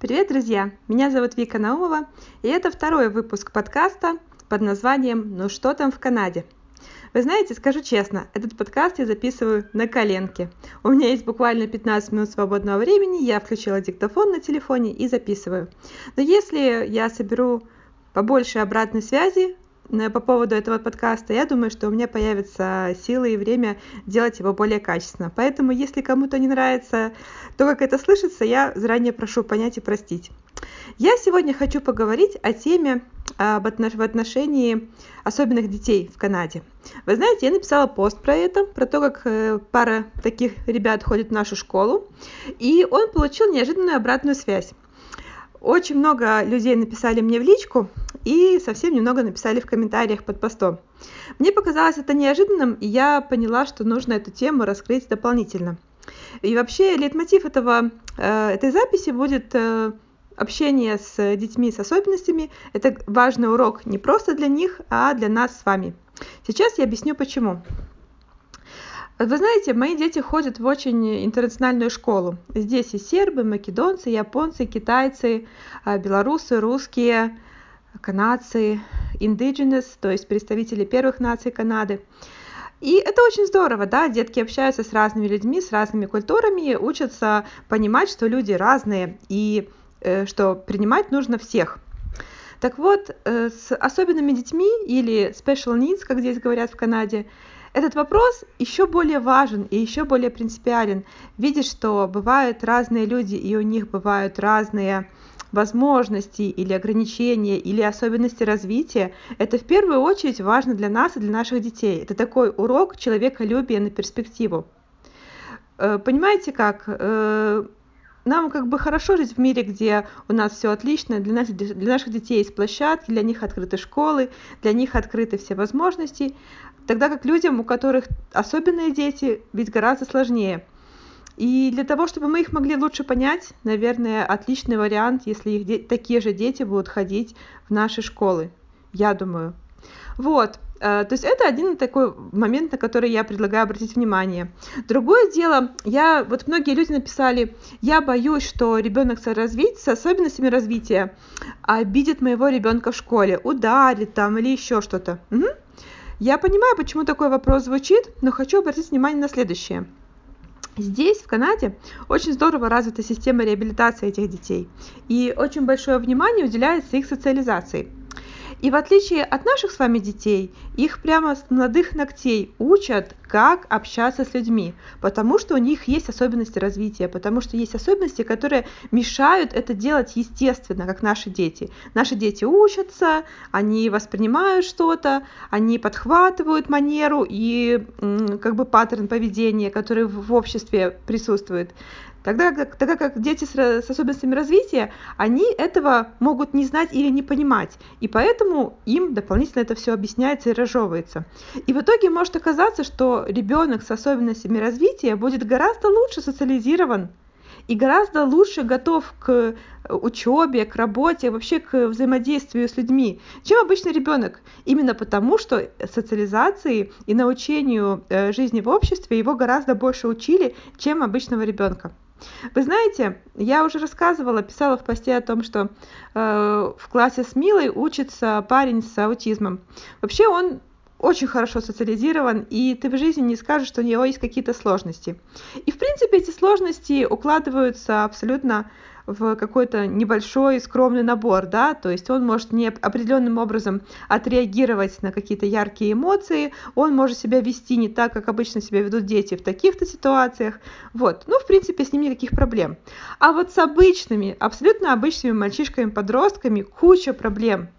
Привет, друзья! Меня зовут Вика Наумова, и это второй выпуск подкаста под названием «Ну что там в Канаде?». Вы знаете, скажу честно, этот подкаст я записываю на коленке. У меня есть буквально 15 минут свободного времени, я включила диктофон на телефоне и записываю. Но если я соберу побольше обратной связи по поводу этого подкаста, я думаю, что у меня появятся силы и время делать его более качественно. Поэтому, если кому-то не нравится то, как это слышится, я заранее прошу понять и простить. Я сегодня хочу поговорить о теме в отношении особенных детей в Канаде. Вы знаете, я написала пост про это, про то, как пара таких ребят ходит в нашу школу, и он получил неожиданную обратную связь. Очень много людей написали мне в личку, и совсем немного написали в комментариях под постом. Мне показалось это неожиданным, и я поняла, что нужно эту тему раскрыть дополнительно. И вообще лейтмотив этой записи будет общение с детьми с особенностями. Это важный урок не просто для них, а для нас с вами. Сейчас я объясню почему. Вы знаете, мои дети ходят в очень интернациональную школу. Здесь и сербы, македонцы, японцы, китайцы, белорусы, русские, канадцы, indigenous, то есть представители первых наций Канады. И это очень здорово, да, детки общаются с разными людьми, с разными культурами, учатся понимать, что люди разные и что принимать нужно всех. Так вот, с особенными детьми или special needs, как здесь говорят в Канаде, этот вопрос еще более важен и еще более принципиален. Видишь, что бывают разные люди, и у них бывают разные возможности или ограничения, или особенности развития, это в первую очередь важно для нас и для наших детей. Это такой урок человеколюбия на перспективу. Понимаете как? Нам как бы хорошо жить в мире, где у нас все отлично, для наших детей есть площадки, для них открыты школы, для них открыты все возможности, тогда как людям, у которых особенные дети, ведь гораздо сложнее. И для того, чтобы мы их могли лучше понять, наверное, отличный вариант, если такие же дети будут ходить в наши школы, я думаю. Вот, то есть это один такой момент, на который я предлагаю обратить внимание. Другое дело, вот многие люди написали, я боюсь, что ребенок с особенностями развития обидит моего ребенка в школе, ударит там или еще что-то. Угу. Я понимаю, почему такой вопрос звучит, но хочу обратить внимание на следующее. Здесь, в Канаде, очень здорово развита система реабилитации этих детей, и очень большое внимание уделяется их социализации. И в отличие от наших с вами детей, их прямо с молодых ногтей учат, как общаться с людьми, потому что у них есть особенности развития, потому что есть особенности, которые мешают это делать естественно, как наши дети. Наши дети учатся, они воспринимают что-то, они подхватывают манеру и как бы паттерн поведения, который в обществе присутствует. Тогда как дети с особенностями развития, они этого могут не знать или не понимать, и поэтому им дополнительно это все объясняется и разжевывается. И в итоге может оказаться, что ребенок с особенностями развития будет гораздо лучше социализирован и гораздо лучше готов к учебе, к работе, вообще к взаимодействию с людьми, чем обычный ребенок, именно потому, что социализации и научению жизни в обществе его гораздо больше учили, чем обычного ребенка. Вы знаете, я уже рассказывала, писала в посте о том, что в классе с Милой учится парень с аутизмом. Вообще он очень хорошо социализирован, и ты в жизни не скажешь, что у него есть какие-то сложности. И в принципе эти сложности укладываются абсолютно в какой-то небольшой скромный набор, да, то есть он может не определенным образом отреагировать на какие-то яркие эмоции, он может себя вести не так, как обычно себя ведут дети в таких-то ситуациях, вот, ну, в принципе, с ним никаких проблем. А вот с обычными, абсолютно обычными мальчишками-подростками куча проблем.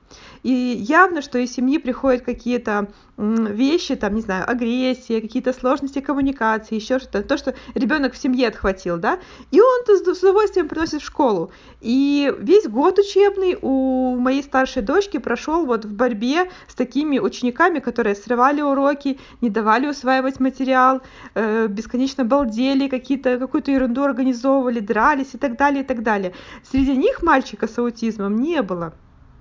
И явно, что из семьи приходят какие-то вещи, там, не знаю, агрессия, какие-то сложности коммуникации, еще что-то, то, что ребенок в семье отхватил, да, и он это с удовольствием приносит в школу. И весь год учебный у моей старшей дочки прошел вот в борьбе с такими учениками, которые срывали уроки, не давали усваивать материал, бесконечно балдели, какую-то ерунду организовывали, дрались и так далее, и так далее. Среди них мальчика с аутизмом не было.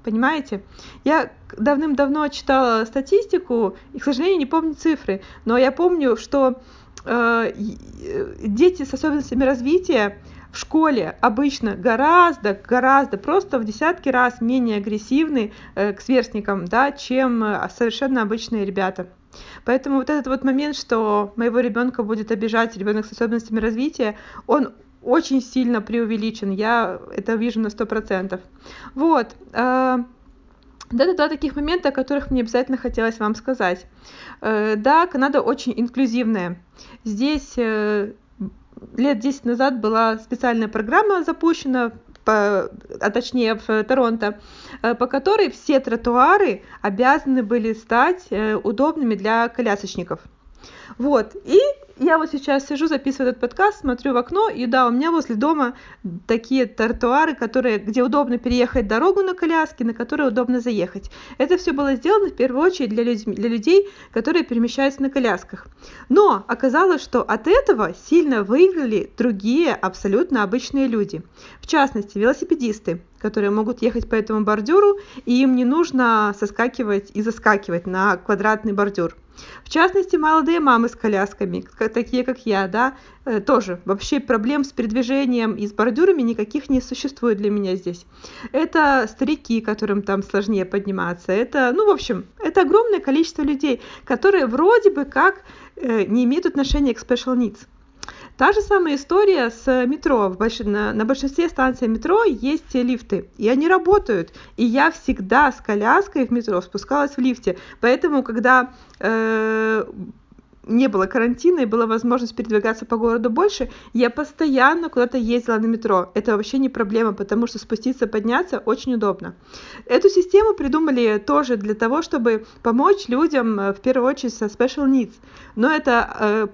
Понимаете? Я давным-давно читала статистику, и, к сожалению, не помню цифры, но я помню, что дети с особенностями развития в школе обычно гораздо просто в десятки раз менее агрессивны к сверстникам, да, чем совершенно обычные ребята. Поэтому вот этот вот момент, что моего ребенка будет обижать ребенок с особенностями развития, он очень сильно преувеличен, я это вижу на 100%. Вот. Это два таких момента, о которых мне обязательно хотелось вам сказать. Да, Канада очень инклюзивная. Здесь лет 10 назад была специальная программа запущена, в Торонто, по которой все тротуары обязаны были стать удобными для колясочников. Вот, и я вот сейчас сижу, записываю этот подкаст, смотрю в окно, и да, у меня возле дома такие тротуары, где удобно переехать дорогу на коляске, на которые удобно заехать. Это все было сделано в первую очередь для людей, которые перемещаются на колясках. Но оказалось, что от этого сильно выиграли другие абсолютно обычные люди. В частности, велосипедисты, которые могут ехать по этому бордюру, и им не нужно соскакивать и заскакивать на квадратный бордюр. В частности, молодые мамы с колясками, такие как я, да, тоже вообще проблем с передвижением и с бордюрами никаких не существует для меня здесь. Это старики, которым там сложнее подниматься, это огромное количество людей, которые вроде бы как не имеют отношения к special needs. Та же самая история с метро. На большинстве станций метро есть лифты, и они работают. И я всегда с коляской в метро спускалась в лифте. Поэтому, когда не было карантина и была возможность передвигаться по городу больше, я постоянно куда-то ездила на метро. Это вообще не проблема, потому что спуститься, подняться очень удобно. Эту систему придумали тоже для того, чтобы помочь людям, в первую очередь, со special needs. Но это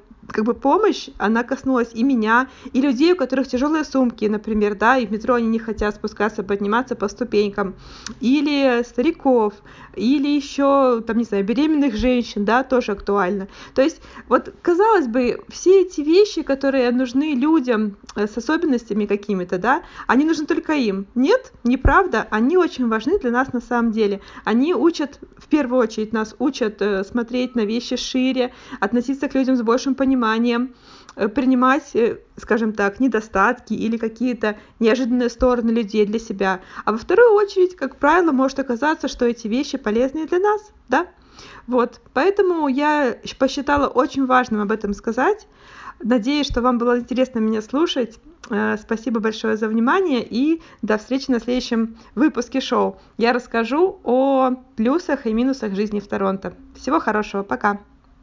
помощь, она коснулась и меня, и людей, у которых тяжелые сумки, например, да, и в метро они не хотят спускаться, подниматься по ступенькам, или стариков, или еще, беременных женщин, да, тоже актуально. То есть, вот, казалось бы, все эти вещи, которые нужны людям с особенностями какими-то, да, они нужны только им. Нет, неправда, они очень важны для нас на самом деле. Они учат, в первую очередь, нас учат смотреть на вещи шире, относиться к людям с большим пониманием, принимать, скажем так, недостатки или какие-то неожиданные стороны людей для себя. А во вторую очередь, как правило, может оказаться, что эти вещи полезны для нас, да? Вот, поэтому я посчитала очень важным об этом сказать. Надеюсь, что вам было интересно меня слушать. Спасибо большое за внимание и до встречи на следующем выпуске шоу. Я расскажу о плюсах и минусах жизни в Торонто. Всего хорошего, пока!